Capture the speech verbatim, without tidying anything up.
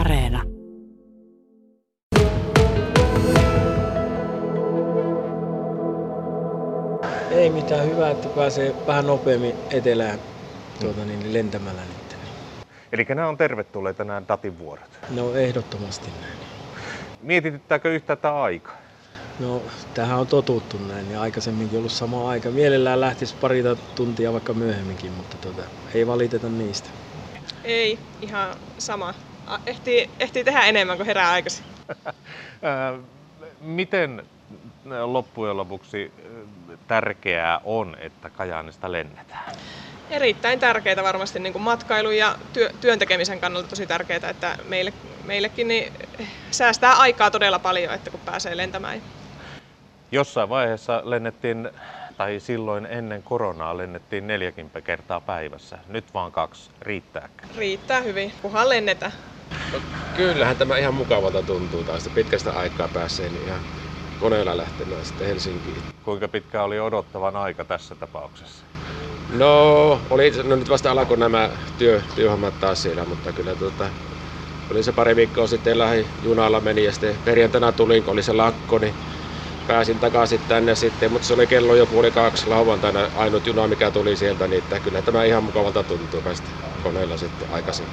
Areena. Ei mitään, hyvää, että pääsee vähän nopeammin etelään tuota, niin, lentämällä nyt. Eli nämä on tervetulleita nämä DATin vuorot? No ehdottomasti näin. Mietityttääkö yhtä tätä aikaa? No tähän on totuttu näin ja aikaisemminkin ollut sama aika. Mielellään lähtisi parita tuntia vaikka myöhemminkin, mutta tuota, ei valiteta niistä. Ei, ihan sama. Ehtii, ehtii tehdä enemmän kuin herää aikaisin. Miten loppujen lopuksi tärkeää on, että Kajaanista lennetään? Erittäin tärkeää varmasti niin kuin matkailun ja työ, työn tekemisen kannalta tosi tärkeää, että meille, meillekin niin säästää aikaa todella paljon, että kun pääsee lentämään. Jossain vaiheessa lennettiin, tai silloin ennen koronaa lennettiin neljäkymmentä kertaa päivässä. Nyt vaan kaksi. Riittääkö? Riittää hyvin, kunhan lennetä. No, kyllähän tämä ihan mukavalta tuntuu. Taas pitkästä aikaa pääsee niin ihan koneella lähtemään sitten Helsinkiin. Kuinka pitkä oli odottavan aika tässä tapauksessa? No, oli, no nyt vasta alkoi nämä työ, työhommat taas siellä, mutta kyllä tuota, oli se pari viikkoa sitten lähdin junalla meni ja sitten perjantaina tulin, kun oli se lakko, niin pääsin takaisin tänne sitten, mutta se oli kello jo puoli kaksi lauantaina ainut juna, mikä tuli sieltä, niin että kyllä tämä ihan mukavalta tuntuu päästä koneella sitten aikaisin.